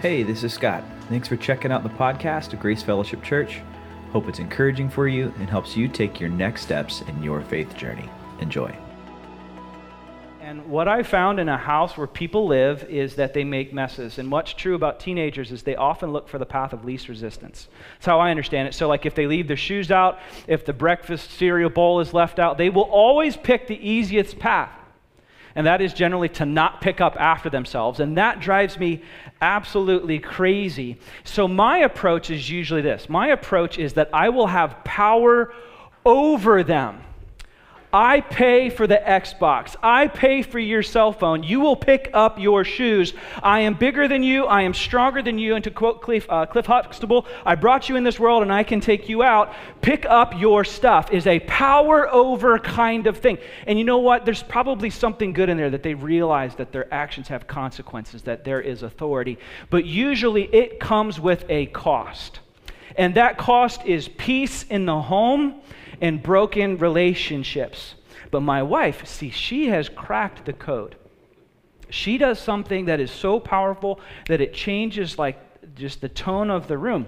Hey, this is Scott. Thanks for checking out the podcast of Grace Fellowship Church. Hope it's encouraging for you and helps you take your next steps in your faith journey. Enjoy. And what I found in a house where people live is that they make messes. And what's true about teenagers is they often look for the path of least resistance. That's how I understand it. So like if they leave their shoes out, if the breakfast cereal bowl is left out, they will always pick the easiest path. And that is generally to not pick up after themselves. And that drives me absolutely crazy. So my approach is usually this. My approach is that I will have power over them. I pay for the Xbox. I pay for your cell phone. You will pick up your shoes. I am bigger than you. I am stronger than you. And to quote Cliff Huxtable, I brought you in this world and I can take you out. Pick up your stuff is a power over kind of thing. And you know what? There's probably something good in there that they realize that their actions have consequences, that there is authority. But usually it comes with a cost. And that cost is peace in the home and broken relationships. But my wife, see, she has cracked the code. She does something that is so powerful that it changes like just the tone of the room.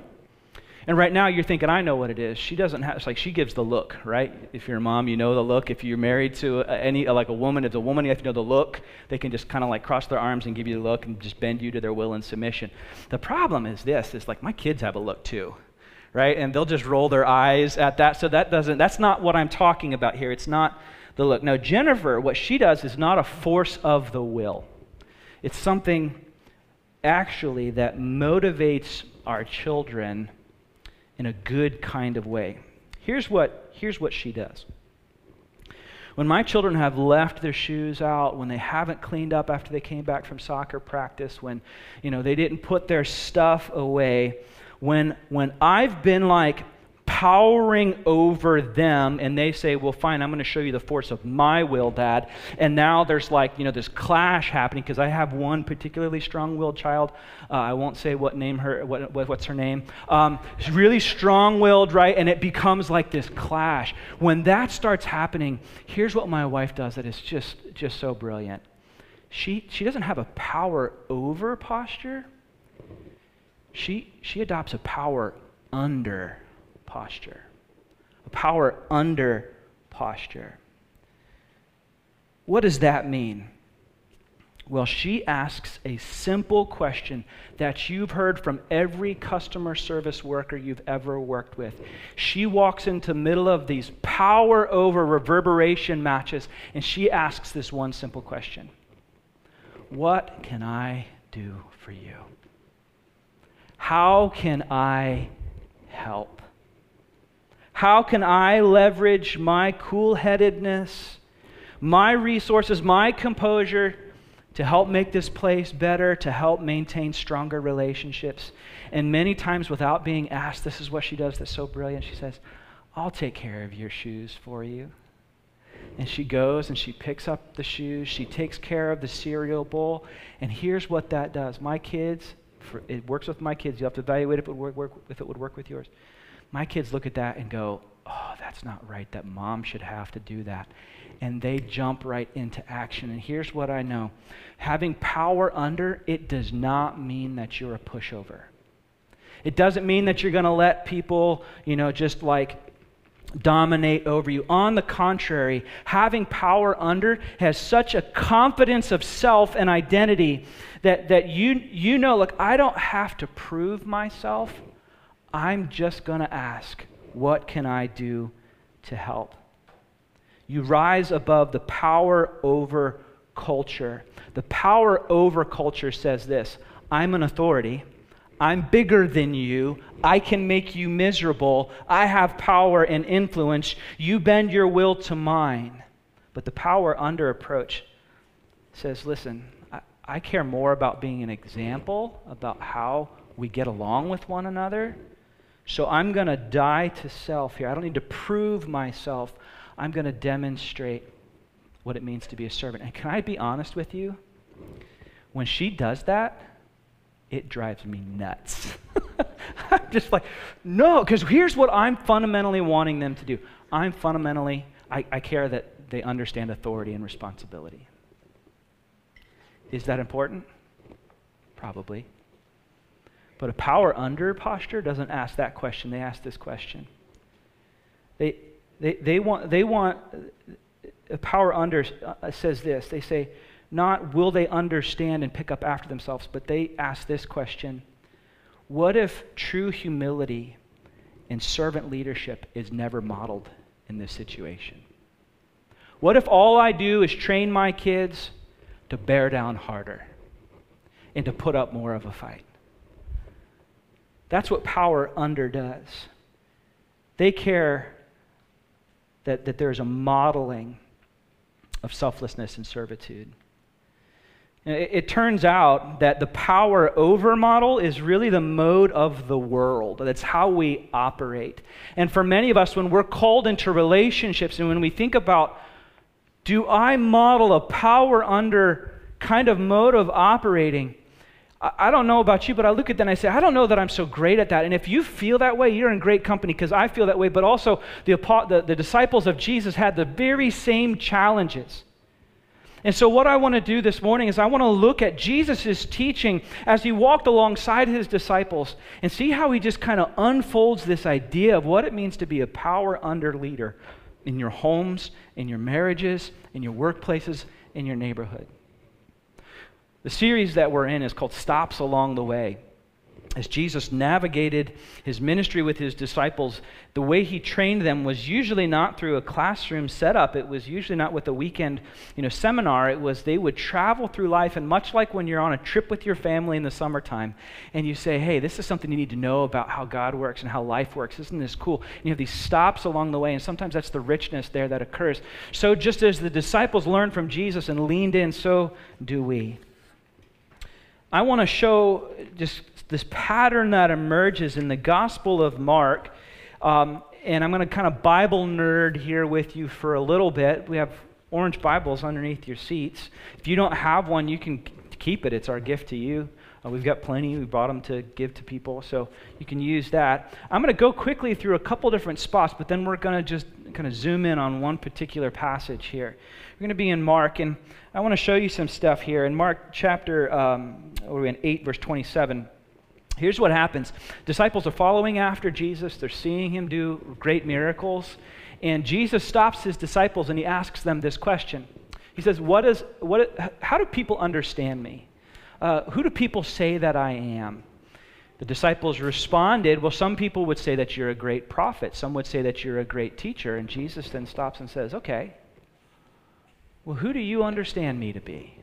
And right now you're thinking, I know what it is. She doesn't have, it's like she gives the look, right? If you're a mom, you know the look. If you're married to any, like a woman, if the woman, you have to know the look. They can just kind of like cross their arms and give you the look and just bend you to their will and submission. The problem is this, it's like my kids have a look too. Right? And they'll just roll their eyes at that. So that's not what I'm talking about here. It's not the look. No, Jennifer, what she does is not a force of the will. It's something actually that motivates our children in a good kind of way. Here's what she does. When my children have left their shoes out, when they haven't cleaned up after they came back from soccer practice, when, you know, they didn't put their stuff away, when I've been like powering over them and they say, well, fine, I'm going to show you the force of my will, Dad. And now there's like, you know, this clash happening because I have one particularly strong-willed child. I won't say what's her name. She's really strong-willed, right? And it becomes like this clash. When that starts happening, here's what my wife does that is just so brilliant. She doesn't have a power over posture. She adopts a power under posture. A power under posture. What does that mean? Well, she asks a simple question that you've heard from every customer service worker you've ever worked with. She walks into the middle of these power over reverberation matches and she asks this one simple question. What can I do for you? How can I help? How can I leverage my cool-headedness, my resources, my composure to help make this place better, to help maintain stronger relationships? And many times without being asked, this is what she does that's so brilliant. She says, I'll take care of your shoes for you. And she goes and she picks up the shoes. She takes care of the cereal bowl. And here's what that does. My kids... It works with my kids. You have to evaluate if it would work with yours. My kids look at that and go, oh, that's not right, that mom should have to do that. And they jump right into action. And here's what I know. Having power under, it does not mean that you're a pushover. It doesn't mean that you're going to let people, you know, just like dominate over you. On the contrary, having power under has such a confidence of self and identity that you know, look, I don't have to prove myself. I'm just going to ask, what can I do to help? You rise above the power over culture. The power over culture says this, I'm an authority. I'm bigger than you. I can make you miserable. I have power and influence. You bend your will to mine. But the power under approach says, listen, I care more about being an example, about how we get along with one another. So I'm going to die to self here. I don't need to prove myself. I'm going to demonstrate what it means to be a servant. And can I be honest with you? When she does that, it drives me nuts. I'm just like, no, because here's what I'm fundamentally wanting them to do. I care that they understand authority and responsibility. Is that important? Probably. But a power under posture doesn't ask that question. They ask this question. They want a power under says this. They say, not will they understand and pick up after themselves, but they ask this question. What if true humility and servant leadership is never modeled in this situation? What if all I do is train my kids to bear down harder and to put up more of a fight? That's what power under does. They care that there's a modeling of selflessness and servitude. It turns out that the power over model is really the mode of the world. That's how we operate. And for many of us, when we're called into relationships and when we think about, do I model a power under kind of mode of operating? I don't know about you, but I look at that and I say, I don't know that I'm so great at that. And if you feel that way, you're in great company, because I feel that way. But also the disciples of Jesus had the very same challenges. And so what I want to do this morning is I want to look at Jesus' teaching as he walked alongside his disciples and see how he just kind of unfolds this idea of what it means to be a power under leader in your homes, in your marriages, in your workplaces, in your neighborhood. The series that we're in is called Stops Along the Way. As Jesus navigated his ministry with his disciples, the way he trained them was usually not through a classroom setup. It was usually not with a weekend, seminar. It was they would travel through life, and much like when you're on a trip with your family in the summertime, and you say, hey, this is something you need to know about how God works and how life works. Isn't this cool? And you have these stops along the way, and sometimes that's the richness there that occurs. So just as the disciples learned from Jesus and leaned in, so do we. I want to show just this pattern that emerges in the Gospel of Mark. And I'm going to kind of Bible nerd here with you for a little bit. We have orange Bibles underneath your seats. If you don't have one, you can keep it. It's our gift to you. We've got plenty. We brought them to give to people, so you can use that. I'm going to go quickly through a couple different spots, but then we're going to just kind of zoom in on one particular passage here. We're going to be in Mark, and I want to show you some stuff here. In Mark chapter 8, verse 27, here's what happens. Disciples are following after Jesus. They're seeing him do great miracles, and Jesus stops his disciples, and he asks them this question. He says, how do people understand me? Who do people say that I am? The disciples responded, well, some people would say that you're a great prophet. Some would say that you're a great teacher. And Jesus then stops and says, okay, well, who do you understand me to be?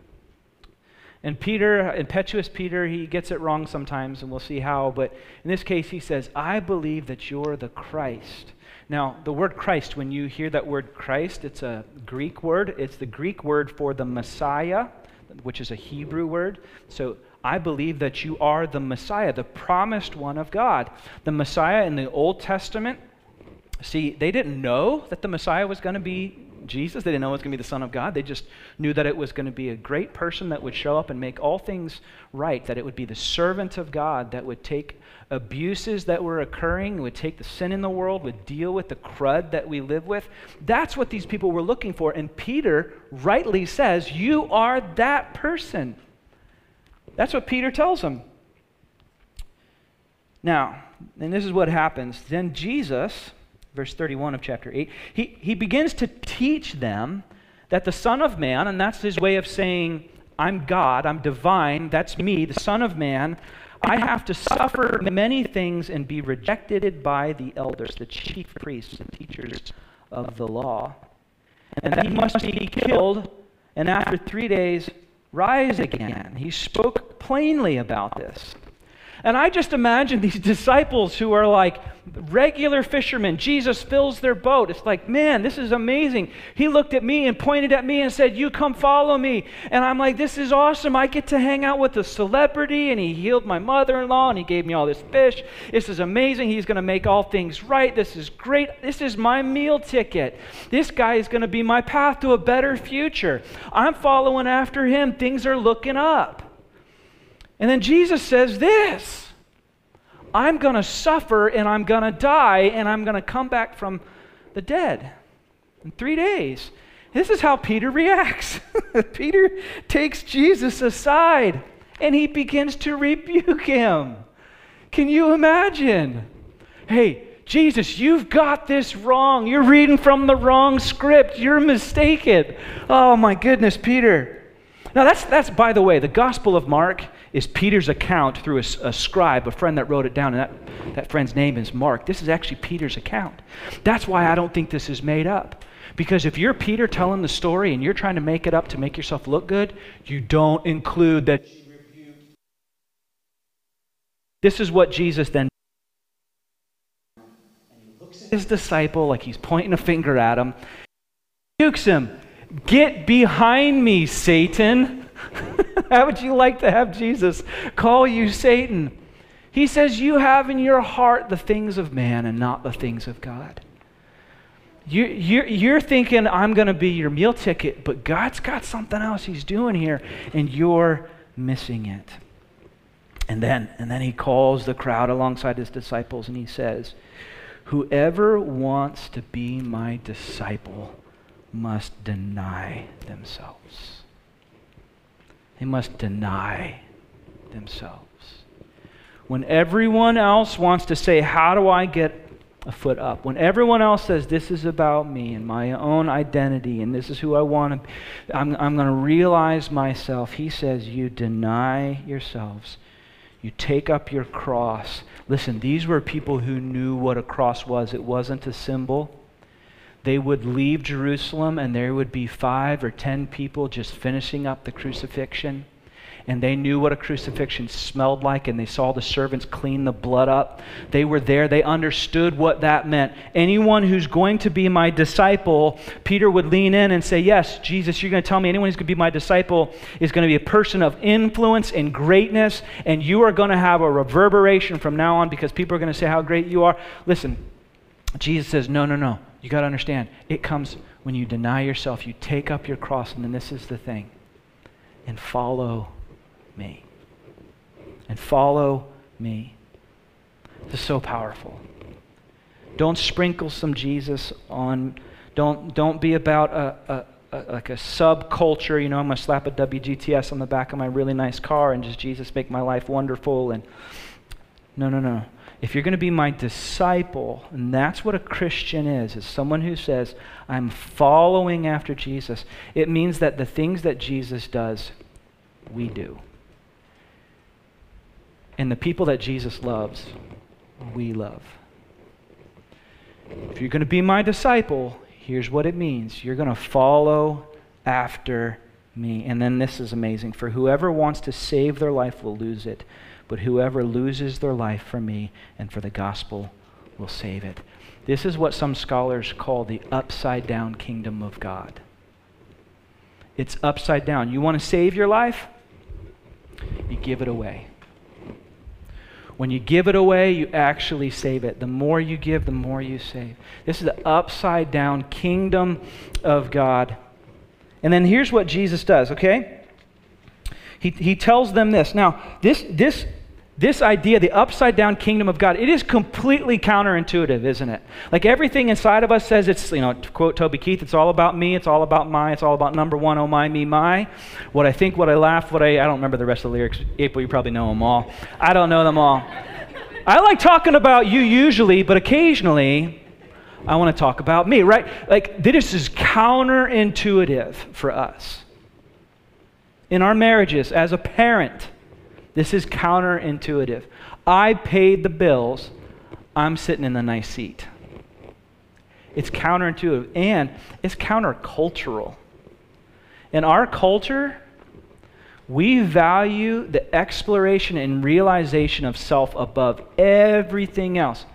And Peter, impetuous Peter, he gets it wrong sometimes, and we'll see how. But in this case, he says, I believe that you're the Christ. Now, the word Christ, when you hear that word Christ, it's a Greek word. It's the Greek word for the Messiah, which is a Hebrew word. So I believe that you are the Messiah, the promised one of God. The Messiah in the Old Testament, see, they didn't know that the Messiah was going to be Jesus. They didn't know it was going to be the Son of God. They just knew that it was going to be a great person that would show up and make all things right, that it would be the servant of God that would take abuses that were occurring, would take the sin in the world, would deal with the crud that we live with. That's what these people were looking for. And Peter rightly says, you are that person. That's what Peter tells them. Now, and this is what happens. Then Jesus, verse 31 of chapter 8, he begins to teach them that the Son of Man, and that's his way of saying, I'm God, I'm divine, that's me, the Son of Man, I have to suffer many things and be rejected by the elders, the chief priests, the teachers of the law, and that he must be killed, and after 3 days rise again. He spoke plainly about this. And I just imagine these disciples who are like regular fishermen. Jesus fills their boat. It's like, man, this is amazing. He looked at me and pointed at me and said, you come follow me. And I'm like, this is awesome. I get to hang out with a celebrity, and he healed my mother-in-law, and he gave me all this fish. This is amazing. He's going to make all things right. This is great. This is my meal ticket. This guy is going to be my path to a better future. I'm following after him. Things are looking up. And then Jesus says this, I'm going to suffer, and I'm going to die, and I'm going to come back from the dead in 3 days. This is how Peter reacts. Peter takes Jesus aside, and he begins to rebuke him. Can you imagine? Hey, Jesus, you've got this wrong. You're reading from the wrong script. You're mistaken. Oh my goodness, Peter. Now that's by the way, the Gospel of Mark is Peter's account through a scribe, a friend that wrote it down, and that friend's name is Mark. This is actually Peter's account. That's why I don't think this is made up. Because if you're Peter telling the story and you're trying to make it up to make yourself look good, you don't include that. This is what Jesus then his disciple, like he's pointing a finger at him, rebukes him. Get behind me, Satan. How would you like to have Jesus call you Satan? He says, you have in your heart the things of man and not the things of God. You're thinking, I'm going to be your meal ticket, but God's got something else he's doing here, and you're missing it. And then he calls the crowd alongside his disciples, and he says, whoever wants to be my disciple must deny themselves. They must deny themselves. When everyone else wants to say, how do I get a foot up? When everyone else says, this is about me and my own identity and this is who I want to be, I'm going to realize myself. He says, you deny yourselves. You take up your cross. Listen, these were people who knew what a cross was. It wasn't a symbol. They would leave Jerusalem and there would be 5 or 10 people just finishing up the crucifixion. And they knew what a crucifixion smelled like, and they saw the servants clean the blood up. They were there. They understood what that meant. Anyone who's going to be my disciple, Peter would lean in and say, yes, Jesus, you're going to tell me anyone who's going to be my disciple is going to be a person of influence and greatness, and you are going to have a reverberation from now on because people are going to say how great you are. Listen, Jesus says, no. You got to understand. It comes when you deny yourself. You take up your cross, and then this is the thing, and follow me. And follow me. This is so powerful. Don't sprinkle some Jesus on. Don't be about like a subculture. You know, I'm going to slap a WGTS on the back of my really nice car and just Jesus make my life wonderful. And no. If you're going to be my disciple, and that's what a Christian is someone who says, I'm following after Jesus. It means that the things that Jesus does, we do. And the people that Jesus loves, we love. If you're going to be my disciple, here's what it means. You're going to follow after me. And then this is amazing. For whoever wants to save their life will lose it, but whoever loses their life for me and for the gospel will save it. This is what some scholars call the upside-down kingdom of God. It's upside down. You want to save your life? You give it away. When you give it away, you actually save it. The more you give, the more you save. This is the upside down kingdom of God. And then here's what Jesus does, okay? He tells them this. Now, this idea, the upside down kingdom of God, it is completely counterintuitive, isn't it? Like everything inside of us says it's, you know, to quote Toby Keith, it's all about me, it's all about my, it's all about number one, oh my, me, my. What I think, what I laugh, what I don't remember the rest of the lyrics. April, you probably know them all. I don't know them all. I like talking about you usually, but occasionally I want to talk about me, right? Like this is counterintuitive for us. In our marriages, as a parent, this is counterintuitive. I paid the bills. I'm sitting in the nice seat. It's counterintuitive, and it's countercultural. In our culture, we value the exploration and realization of self above everything else.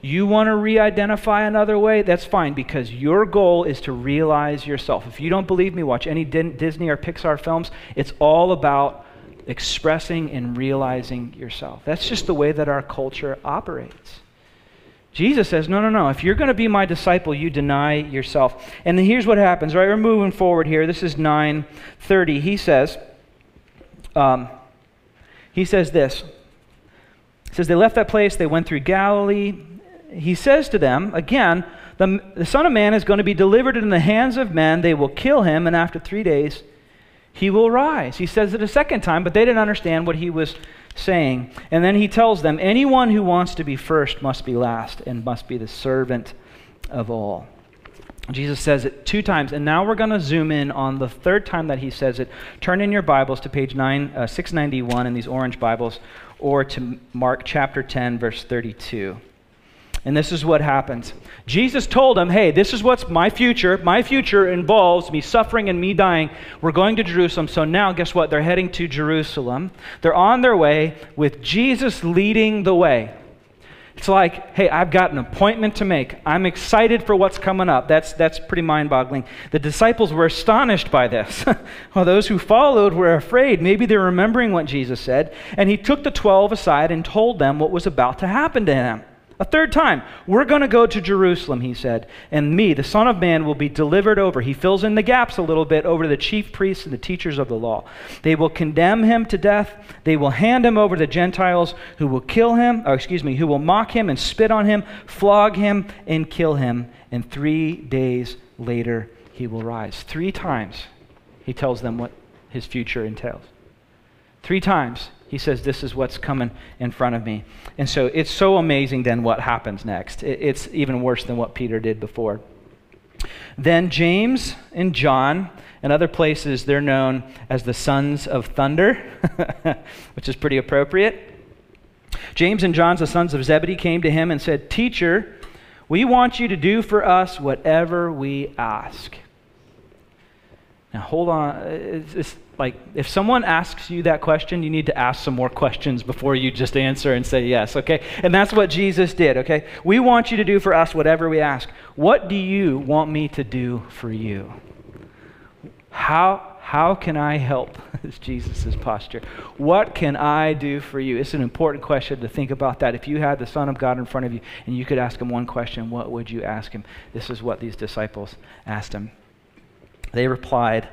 You want to re-identify another way? That's fine, because your goal is to realize yourself. If you don't believe me, watch any Disney or Pixar films. It's all about expressing and realizing yourself. That's just the way that our culture operates. Jesus says, no. If you're going to be my disciple, you deny yourself. And then here's what happens, right? We're moving forward here. This is 9:30. He says this. He says, they left that place. They went through Galilee. He says to them, again, the Son of Man is going to be delivered into the hands of men. They will kill him, and after 3 days, he will rise. He says it a second time, but they didn't understand what he was saying. And then he tells them, anyone who wants to be first must be last and must be the servant of all. Jesus says it two times, and now we're going to zoom in on the third time that he says it. Turn in your Bibles to page 691 in these orange Bibles, or to Mark chapter 10, verse 32. And this is what happens. Jesus told them, hey, this is what's my future. My future involves me suffering and me dying. We're going to Jerusalem. So now, guess what? They're heading to Jerusalem. They're on their way with Jesus leading the way. It's like, hey, I've got an appointment to make. I'm excited for what's coming up. That's pretty mind-boggling. The disciples were astonished by this. Well, those who followed were afraid. Maybe they're remembering what Jesus said. And he took the 12 aside and told them what was about to happen to him. A third time, we're going to go to Jerusalem, he said, and me, the Son of Man, will be delivered over. He fills in the gaps a little bit, over to the chief priests and the teachers of the law. They will condemn him to death. They will hand him over to the Gentiles, who will who will mock him and spit on him, flog him and kill him. And 3 days later, he will rise. Three times, he tells them what his future entails. Three times. He says, this is what's coming in front of me. And so it's so amazing then what happens next. It's even worse than what Peter did before. Then James and John, in other places they're known as the sons of thunder, which is pretty appropriate. James and John, the sons of Zebedee, came to him and said, Teacher, we want you to do for us whatever we ask. Now hold on, it's like, if someone asks you that question, you need to ask some more questions before you just answer and say yes, okay? And that's what Jesus did, okay? We want you to do for us whatever we ask. What do you want me to do for you? How can I help? It's Jesus' posture. What can I do for you? It's an important question to think about that. If you had the Son of God in front of you and you could ask him one question, what would you ask him? This is what these disciples asked him. They replied,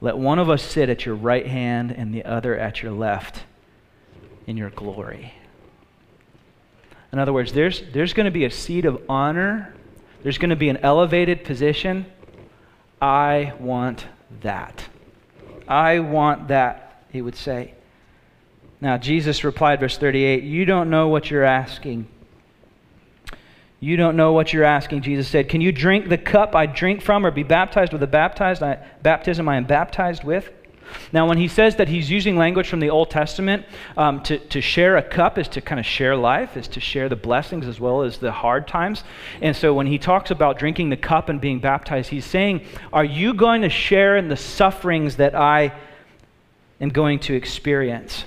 let one of us sit at your right hand and the other at your left in your glory. In other words, there's going to be a seat of honor. There's going to be an elevated position. I want that. I want that, he would say. Now, Jesus replied, verse 38, you don't know what you're asking. You don't know what you're asking, Jesus said. Can you drink the cup I drink from or be baptized with the baptism I am baptized with? Now, when he says that he's using language from the Old Testament, to share a cup is to kind of share life, is to share the blessings as well as the hard times. And so when he talks about drinking the cup and being baptized, he's saying, are you going to share in the sufferings that I am going to experience?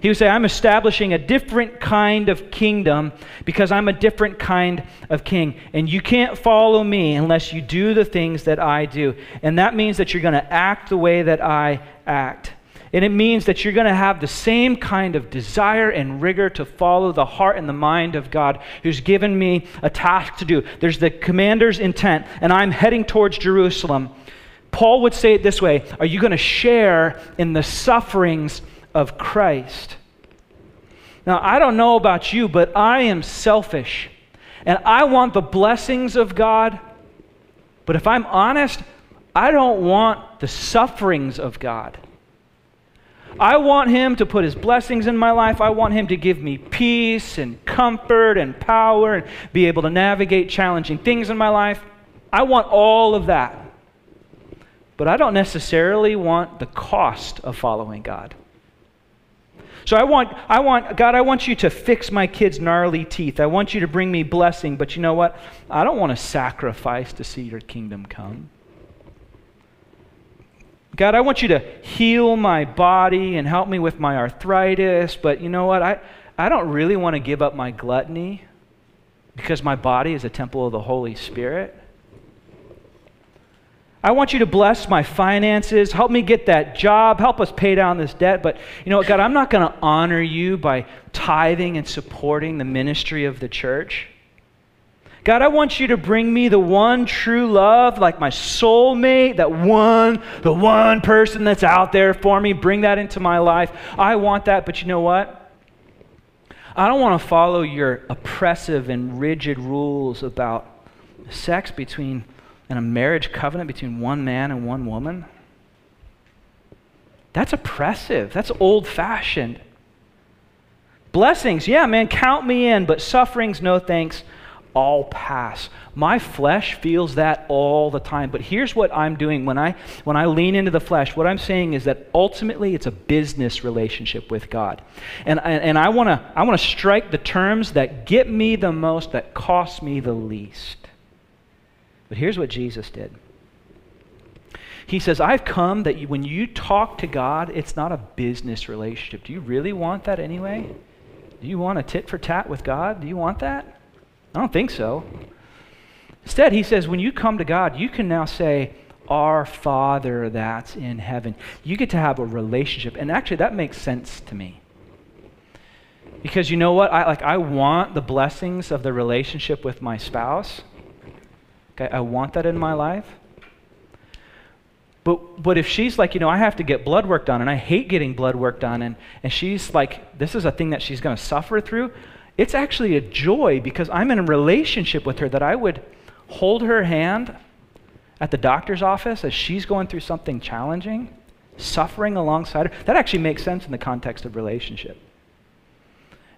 He would say, I'm establishing a different kind of kingdom because I'm a different kind of king. And you can't follow me unless you do the things that I do. And that means that you're going to act the way that I act. And it means that you're going to have the same kind of desire and rigor to follow the heart and the mind of God who's given me a task to do. There's the commander's intent, and I'm heading towards Jerusalem. Paul would say it this way, are you going to share in the sufferings of Christ? Now, I don't know about you, but I am selfish and I want the blessings of God. But if I'm honest, I don't want the sufferings of God. I want him to put his blessings in my life. I want him to give me peace and comfort and power and be able to navigate challenging things in my life. I want all of that. But I don't necessarily want the cost of following God. So God, I want you to fix my kids' gnarly teeth. I want you to bring me blessing, but you know what? I don't want to sacrifice to see your kingdom come. God, I want you to heal my body and help me with my arthritis, but you know what? I don't really want to give up my gluttony because my body is a temple of the Holy Spirit. I want you to bless my finances, help me get that job, help us pay down this debt, but you know what, God, I'm not going to honor you by tithing and supporting the ministry of the church. God, I want you to bring me the one true love, like my soulmate, the one person that's out there for me, bring that into my life. I want that, but you know what? I don't want to follow your oppressive and rigid rules about sex between and a marriage covenant between one man and one woman. That's oppressive. That's old-fashioned. Blessings, yeah, man, count me in, but sufferings, no thanks, all pass. My flesh feels that all the time. But here's what I'm doing when I lean into the flesh. What I'm saying is that ultimately it's a business relationship with God. And I wanna strike the terms that get me the most, that cost me the least. But here's what Jesus did. He says, I've come that when you talk to God, it's not a business relationship. Do you really want that anyway? Do you want a tit for tat with God? Do you want that? I don't think so. Instead, he says, when you come to God, you can now say, Our Father that's in heaven. You get to have a relationship. And actually, that makes sense to me. Because you know what? I want the blessings of the relationship with my spouse. Okay, I want that in my life. But if she's like, I have to get blood work done, and I hate getting blood work done, and she's like, this is a thing that she's going to suffer through, it's actually a joy because I'm in a relationship with her that I would hold her hand at the doctor's office as she's going through something challenging, suffering alongside her. That actually makes sense in the context of relationship.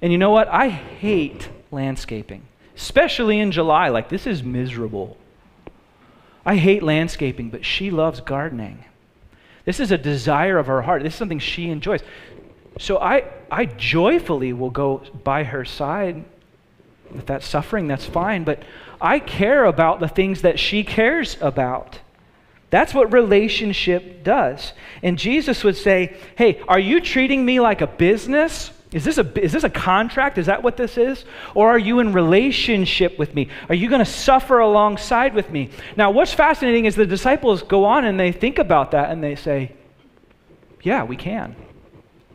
And you know what? I hate landscaping, especially in July. Like, this is miserable. I hate landscaping, but she loves gardening. This is a desire of her heart. This is something she enjoys. So I joyfully will go by her side with that suffering. That's fine, but I care about the things that she cares about. That's what relationship does. And Jesus would say, hey, are you treating me like a business? Is this a contract? Is that what this is? Or are you in relationship with me? Are you going to suffer alongside with me? Now, what's fascinating is the disciples go on and they think about that and they say, yeah, we can.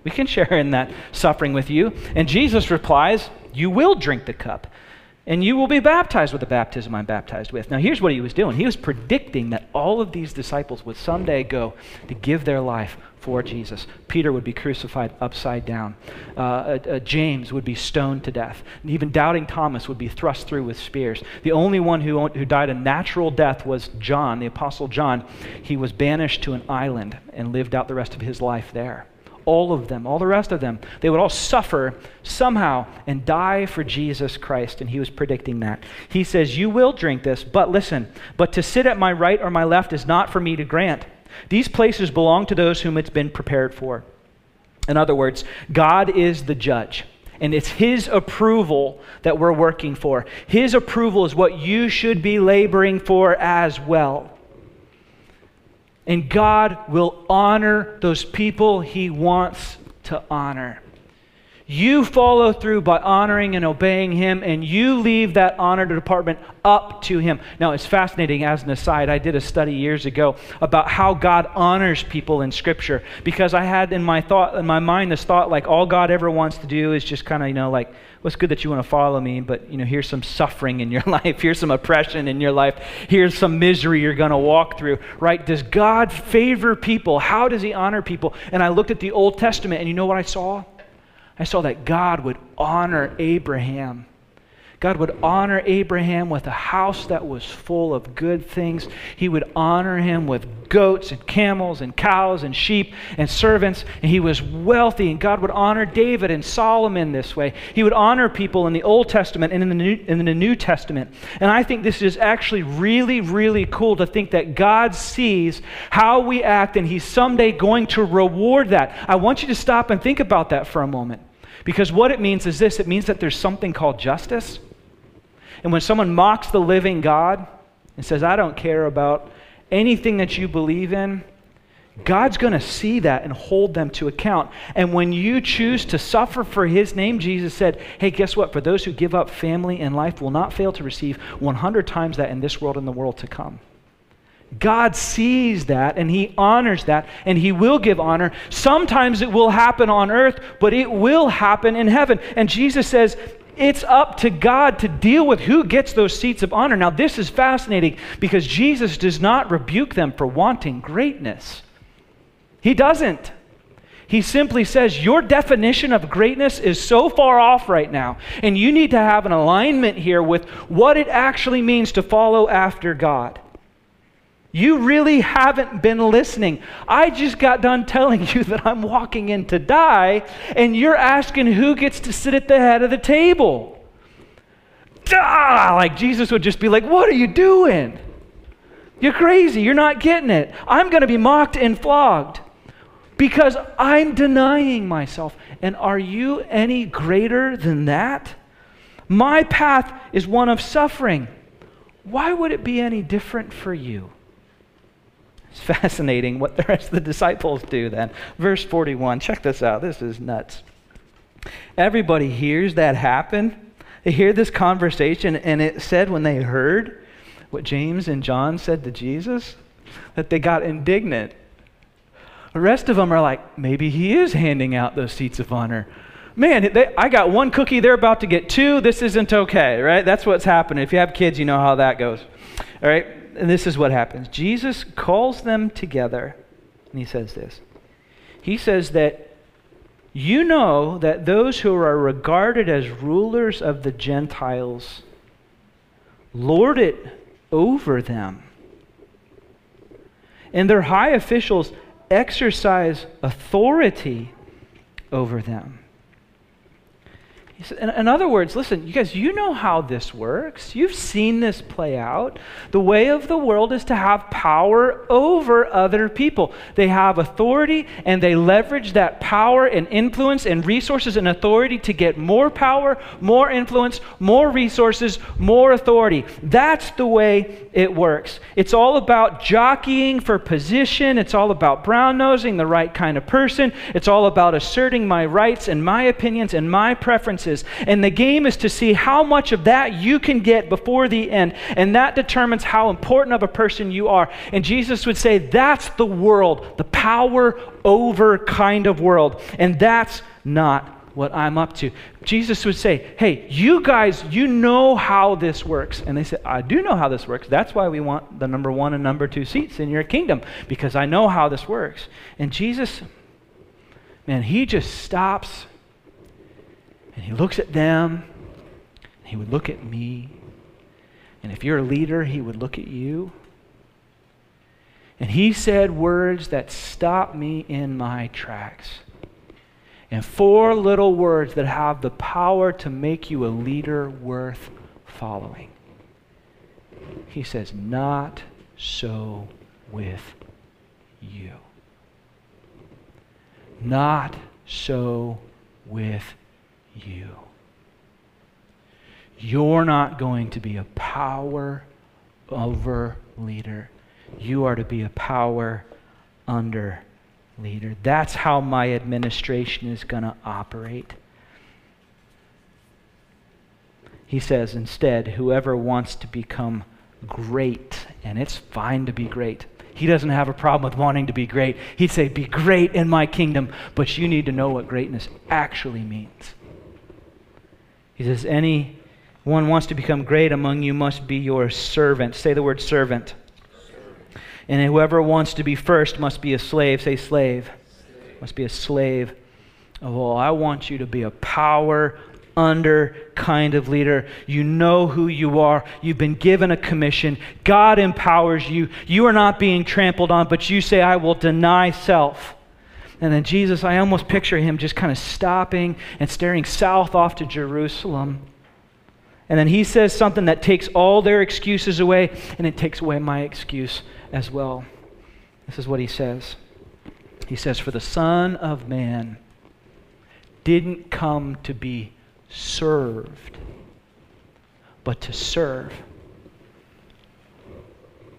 We can share in that suffering with you. And Jesus replies, you will drink the cup and you will be baptized with the baptism I'm baptized with. Now, here's what he was doing. He was predicting that all of these disciples would someday go to give their life for Jesus. Peter would be crucified upside down. James would be stoned to death. And even doubting Thomas would be thrust through with spears. The only one who died a natural death was John, the Apostle John. He was banished to an island and lived out the rest of his life there. All of them, all the rest of them, they would all suffer somehow and die for Jesus Christ, and he was predicting that. He says, you will drink this, but listen, but to sit at my right or my left is not for me to grant. These places belong to those whom it's been prepared for. In other words, God is the judge, and it's his approval that we're working for. His approval is what you should be laboring for as well. And God will honor those people he wants to honor. You follow through by honoring and obeying him, and you leave that honor department up to him. Now, it's fascinating. As an aside, I did a study years ago about how God honors people in Scripture, because I had in my mind this thought, like, all God ever wants to do is just kind of, like, well, it's good that you want to follow me, but, here's some suffering in your life. Here's some oppression in your life. Here's some misery you're going to walk through, right? Does God favor people? How does he honor people? And I looked at the Old Testament, and you know what I saw? I saw that God would honor Abraham. God would honor Abraham with a house that was full of good things. He would honor him with goats and camels and cows and sheep and servants. And he was wealthy. And God would honor David and Solomon this way. He would honor people in the Old Testament and in the New Testament. And I think this is actually really, really cool to think that God sees how we act and he's someday going to reward that. I want you to stop and think about that for a moment. Because what it means is this. It means that there's something called justice. And when someone mocks the living God and says, I don't care about anything that you believe in, God's going to see that and hold them to account. And when you choose to suffer for his name, Jesus said, hey, guess what? For those who give up family and life will not fail to receive 100 times that in this world and the world to come. God sees that and he honors that and he will give honor. Sometimes it will happen on earth, but it will happen in heaven. And Jesus says, it's up to God to deal with who gets those seats of honor. Now, this is fascinating because Jesus does not rebuke them for wanting greatness. He doesn't. He simply says, your definition of greatness is so far off right now, and you need to have an alignment here with what it actually means to follow after God. You really haven't been listening. I just got done telling you that I'm walking in to die, and you're asking who gets to sit at the head of the table. Duh! Like Jesus would just be like, what are you doing? You're crazy. You're not getting it. I'm going to be mocked and flogged because I'm denying myself. And are you any greater than that? My path is one of suffering. Why would it be any different for you? It's fascinating what the rest of the disciples do then. Verse 41, check this out. This is nuts. Everybody hears that happen. They hear this conversation, and it said when they heard what James and John said to Jesus, that they got indignant. The rest of them are like, maybe he is handing out those seats of honor. Man, I got one cookie, they're about to get two. This isn't okay, right? That's what's happening. If you have kids, you know how that goes. All right? And this is what happens. Jesus calls them together, and he says this. He says that you know that those who are regarded as rulers of the Gentiles lord it over them, and their high officials exercise authority over them. In other words, listen, you guys, you know how this works. You've seen this play out. The way of the world is to have power over other people. They have authority, and they leverage that power and influence and resources and authority to get more power, more influence, more resources, more authority. That's the way it works. It's all about jockeying for position. It's all about brown-nosing the right kind of person. It's all about asserting my rights and my opinions and my preferences. And the game is to see how much of that you can get before the end. And that determines how important of a person you are. And Jesus would say, that's the world, the power over kind of world. And that's not what I'm up to. Jesus would say, hey, you guys, you know how this works. And they said, I do know how this works. That's why we want the number one and number two seats in your kingdom, because I know how this works. And Jesus, man, he just stops. And he looks at them, and he would look at me, and if you're a leader, he would look at you. And he said words that stopped me in my tracks. And four little words that have the power to make you a leader worth following. He says, not so with you. Not so with you. You're not going to be a power over leader. You are to be a power under leader. That's how my administration is going to operate. He says, instead, whoever wants to become great, and it's fine to be great. He doesn't have a problem with wanting to be great. He'd say, be great in my kingdom, but you need to know what greatness actually means. He says, anyone wants to become great among you must be your servant. Say the word servant. Servant. And whoever wants to be first must be a slave. Say slave. Slave. Must be a slave of all. I want you to be a power under kind of leader. You know who you are. You've been given a commission. God empowers you. You are not being trampled on, but you say, I will deny self. And then Jesus, I almost picture him just kind of stopping and staring south off to Jerusalem. And then he says something that takes all their excuses away, and it takes away my excuse as well. This is what he says. He says, for the Son of Man didn't come to be served, but to serve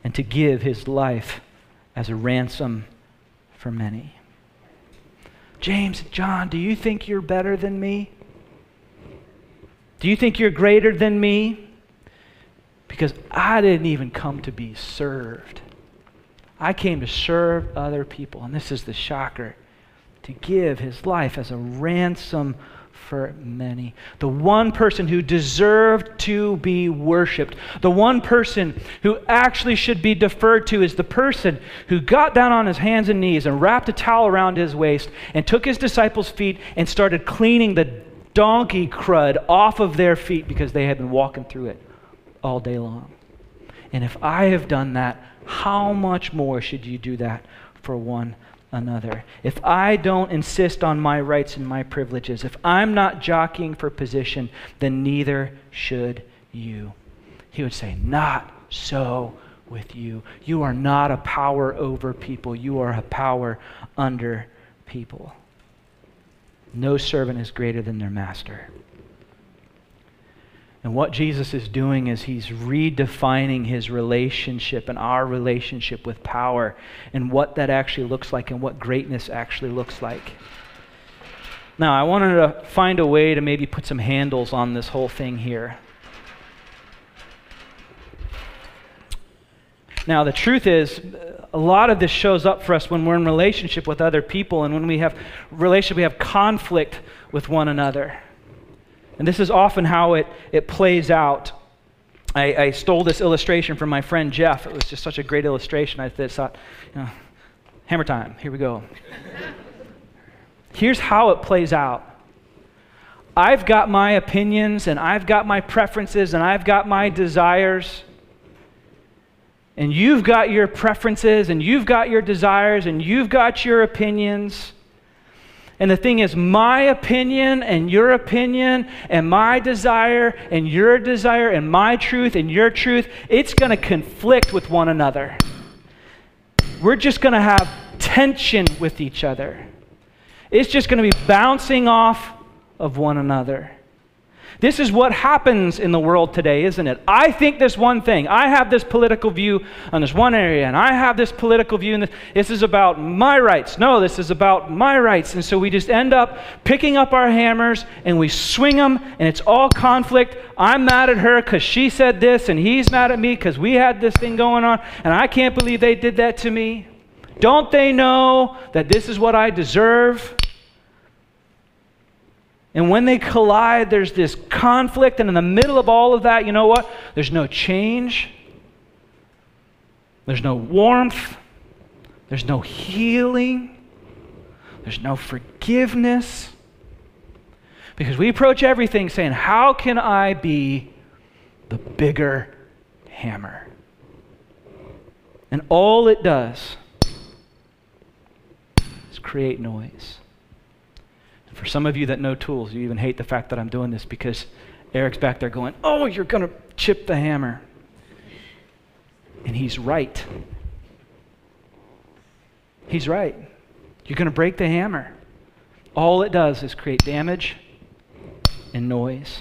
and to give his life as a ransom for many. James, John, do you think you're better than me? Do you think you're greater than me? Because I didn't even come to be served. I came to serve other people. And this is the shocker. To give his life as a ransom for many. The one person who deserved to be worshipped. The one person who actually should be deferred to is the person who got down on his hands and knees and wrapped a towel around his waist and took his disciples' feet and started cleaning the donkey crud off of their feet because they had been walking through it all day long. And if I have done that, how much more should you do that for one another? If I don't insist on my rights and my privileges, if I'm not jockeying for position, then neither should you. He would say, not so with you. You are not a power over people. You are a power under people. No servant is greater than their master. And what Jesus is doing is he's redefining his relationship and our relationship with power and what that actually looks like and what greatness actually looks like. Now, I wanted to find a way to maybe put some handles on this whole thing here. Now, the truth is, a lot of this shows up for us when we're in relationship with other people, and when we have relationship, we have conflict with one another. And this is often how it plays out. I stole this illustration from my friend Jeff. It was just such a great illustration. I just thought, hammer time, here we go. Here's how it plays out. I've got my opinions, and I've got my preferences, and I've got my desires. And you've got your preferences, and you've got your desires, and you've got your opinions. And the thing is, my opinion and your opinion and my desire and your desire and my truth and your truth, it's going to conflict with one another. We're just going to have tension with each other. It's just going to be bouncing off of one another. This is what happens in the world today, isn't it? I think this one thing. I have this political view on this one area, and I have this political view, and this is about my rights. No, this is about my rights. And so we just end up picking up our hammers, and we swing them, and it's all conflict. I'm mad at her because she said this, and he's mad at me because we had this thing going on, and I can't believe they did that to me. Don't they know that this is what I deserve? And when they collide, there's this conflict, and in the middle of all of that, you know what? There's no change. There's no warmth. There's no healing. There's no forgiveness. Because we approach everything saying, how can I be the bigger hammer? And all it does is create noise. For some of you that know tools, you even hate the fact that I'm doing this because Eric's back there going, oh, you're going to chip the hammer. And he's right. He's right. You're going to break the hammer. All it does is create damage and noise.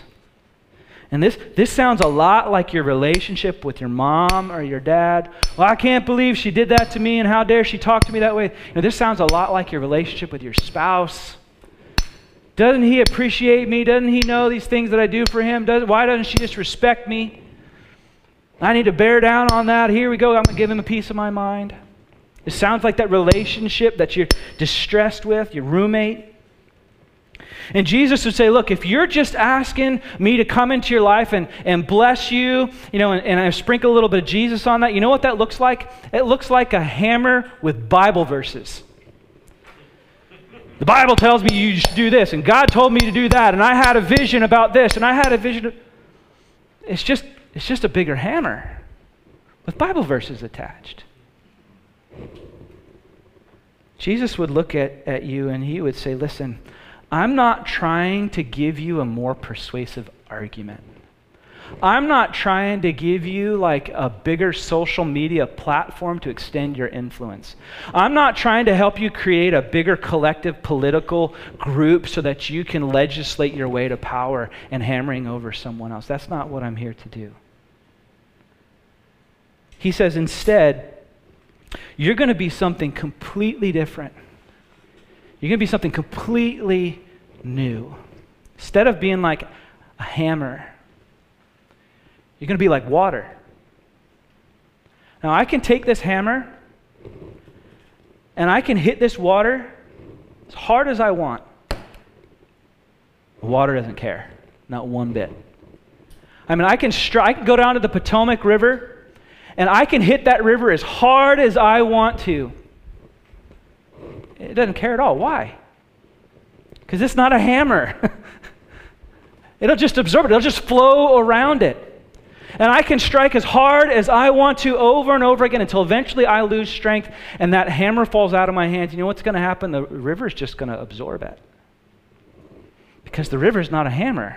And this sounds a lot like your relationship with your mom or your dad. Well, I can't believe she did that to me, and how dare she talk to me that way. This sounds a lot like your relationship with your spouse. Doesn't he appreciate me? Doesn't he know these things that I do for him? Why doesn't she just respect me? I need to bear down on that. Here we go. I'm going to give him a piece of my mind. It sounds like that relationship that you're distressed with, your roommate. And Jesus would say, look, if you're just asking me to come into your life and bless you, and I sprinkle a little bit of Jesus on that, you know what that looks like? It looks like a hammer with Bible verses. The Bible tells me you should do this, and God told me to do that, and I had a vision about this, and I had a vision of... It's just a bigger hammer with Bible verses attached. Jesus would look at you, and he would say, listen, I'm not trying to give you a more persuasive argument. I'm not trying to give you like a bigger social media platform to extend your influence. I'm not trying to help you create a bigger collective political group so that you can legislate your way to power and hammering over someone else. That's not what I'm here to do. He says, instead, you're going to be something completely different. You're going to be something completely new. Instead of being like a hammer, you're going to be like water. Now, I can take this hammer and I can hit this water as hard as I want. The water doesn't care, not one bit. I mean, I can go down to the Potomac River and I can hit that river as hard as I want to. It doesn't care at all. Why? Because it's not a hammer. It'll just absorb it. It'll just flow around it. And I can strike as hard as I want to over and over again until eventually I lose strength and that hammer falls out of my hands. You know what's going to happen? The river's just going to absorb it. Because the river's not a hammer.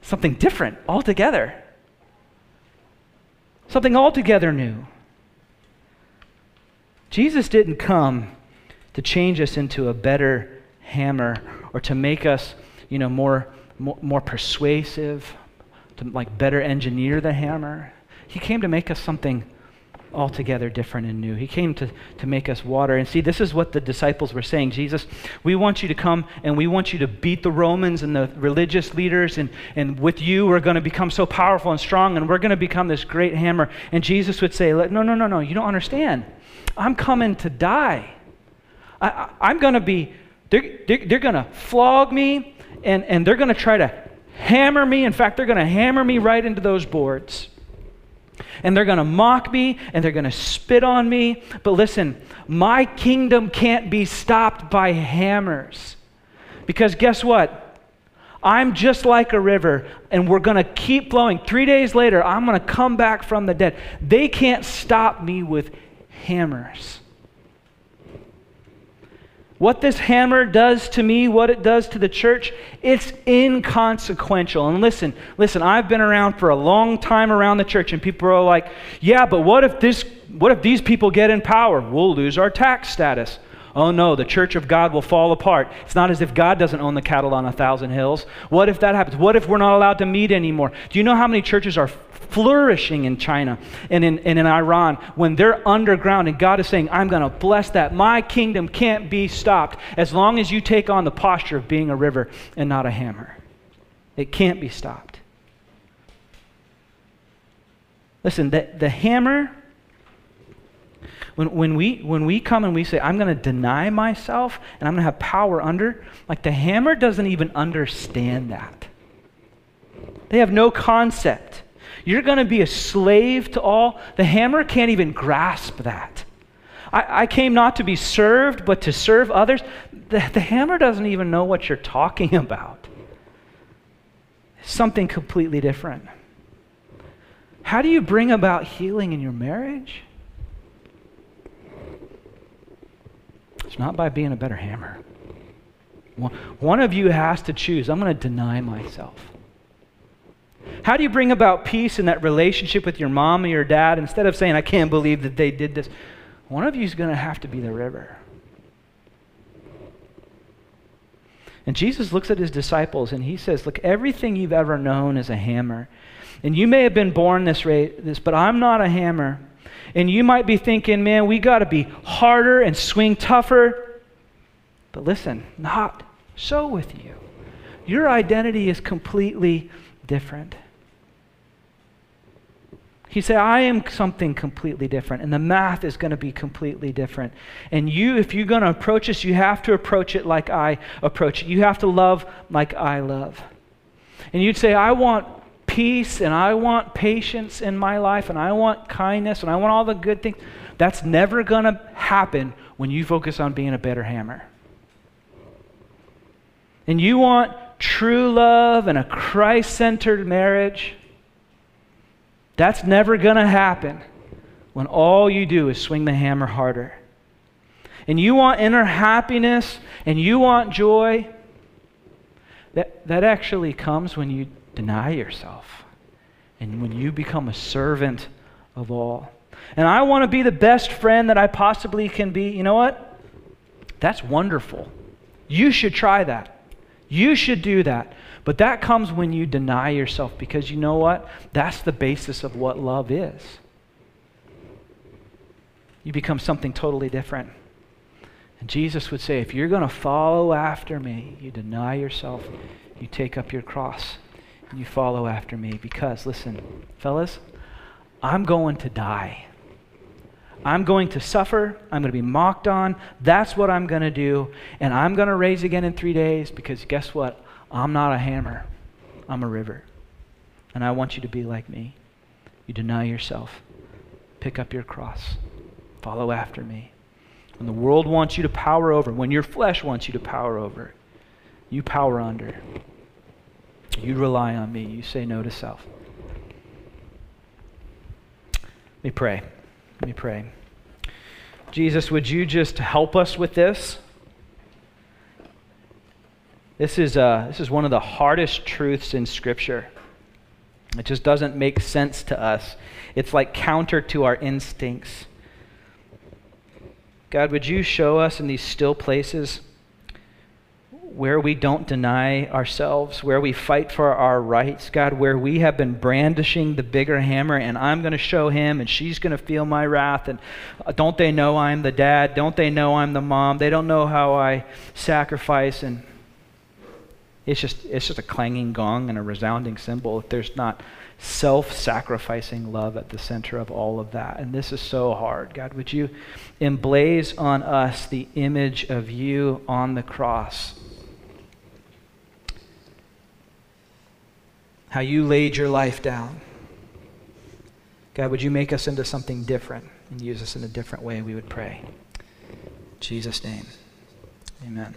Something different altogether. Something altogether new. Jesus didn't come to change us into a better hammer or to make us, you know, more persuasive, to like better engineer the hammer. He came to make us something altogether different and new. He came to make us water. And see, this is what the disciples were saying. Jesus, we want you to come and we want you to beat the Romans and the religious leaders, and with you we're going to become so powerful and strong and we're going to become this great hammer. And Jesus would say, no, you don't understand. I'm coming to die. I'm going to be, they're going to flog me and they're going to try to hammer me. In fact, they're going to hammer me right into those boards. And they're going to mock me, and they're going to spit on me. But listen, my kingdom can't be stopped by hammers. Because guess what? I'm just like a river, and we're going to keep flowing. 3 days later, I'm going to come back from the dead. They can't stop me with hammers. What this hammer does to me, what it does to the church, it's inconsequential. And listen, I've been around for a long time around the church, and people are like, yeah, but what if these people get in power? We'll lose our tax status. Oh no, the church of God will fall apart. It's not as if God doesn't own the cattle on 1,000 hills. What if that happens? What if we're not allowed to meet anymore? Do you know how many churches are flourishing in China and in Iran when they're underground, and God is saying, I'm going to bless that. My kingdom can't be stopped as long as you take on the posture of being a river and not a hammer. It can't be stopped. Listen, the hammer, when we come and we say, I'm going to deny myself and I'm going to have power under, like the hammer doesn't even understand that. They have no concept. You're going to be a slave to all. The hammer can't even grasp that. I came not to be served, but to serve others. The hammer doesn't even know what you're talking about. Something completely different. How do you bring about healing in your marriage? It's not by being a better hammer. One of you has to choose. I'm going to deny myself. How do you bring about peace in that relationship with your mom or your dad? Instead of saying, I can't believe that they did this, one of you is going to have to be the river. And Jesus looks at his disciples and he says, look, everything you've ever known is a hammer. And you may have been born this, but I'm not a hammer. And you might be thinking, man, we got to be harder and swing tougher. But listen, not so with you. Your identity is completely different. He said, I am something completely different, and the math is going to be completely different. And you, if you're going to approach this, you have to approach it like I approach it. You have to love like I love. And you'd say, I want peace, and I want patience in my life, and I want kindness, and I want all the good things. That's never going to happen when you focus on being a better hammer. And you want true love and a Christ-centered marriage, that's never going to happen when all you do is swing the hammer harder. And you want inner happiness and you want joy, that actually comes when you deny yourself and when you become a servant of all. And I want to be the best friend that I possibly can be. You know what? That's wonderful. You should try that. You should do that. But that comes when you deny yourself, because you know what? That's the basis of what love is. You become something totally different. And Jesus would say, if you're going to follow after me, you deny yourself, you take up your cross, and you follow after me. Because, listen, fellas, I'm going to die. I'm going to suffer. I'm going to be mocked on. That's what I'm going to do. And I'm going to raise again in 3 days, because guess what? I'm not a hammer. I'm a river. And I want you to be like me. You deny yourself. Pick up your cross. Follow after me. When the world wants you to power over, when your flesh wants you to power over, you power under. You rely on me. You say no to self. Let me pray. Jesus, would you just help us with this? This is one of the hardest truths in Scripture. It just doesn't make sense to us. It's like counter to our instincts. God, would you show us in these still places where we don't deny ourselves, where we fight for our rights, God, where we have been brandishing the bigger hammer, and I'm going to show him, and she's going to feel my wrath, and don't they know I'm the dad? Don't they know I'm the mom? They don't know how I sacrifice, and it's just a clanging gong and a resounding cymbal if there's not self-sacrificing love at the center of all of that. And this is so hard. God, would you emblaze on us the image of you on the cross? How you laid your life down. God, would you make us into something different and use us in a different way, we would pray. In Jesus' name, amen.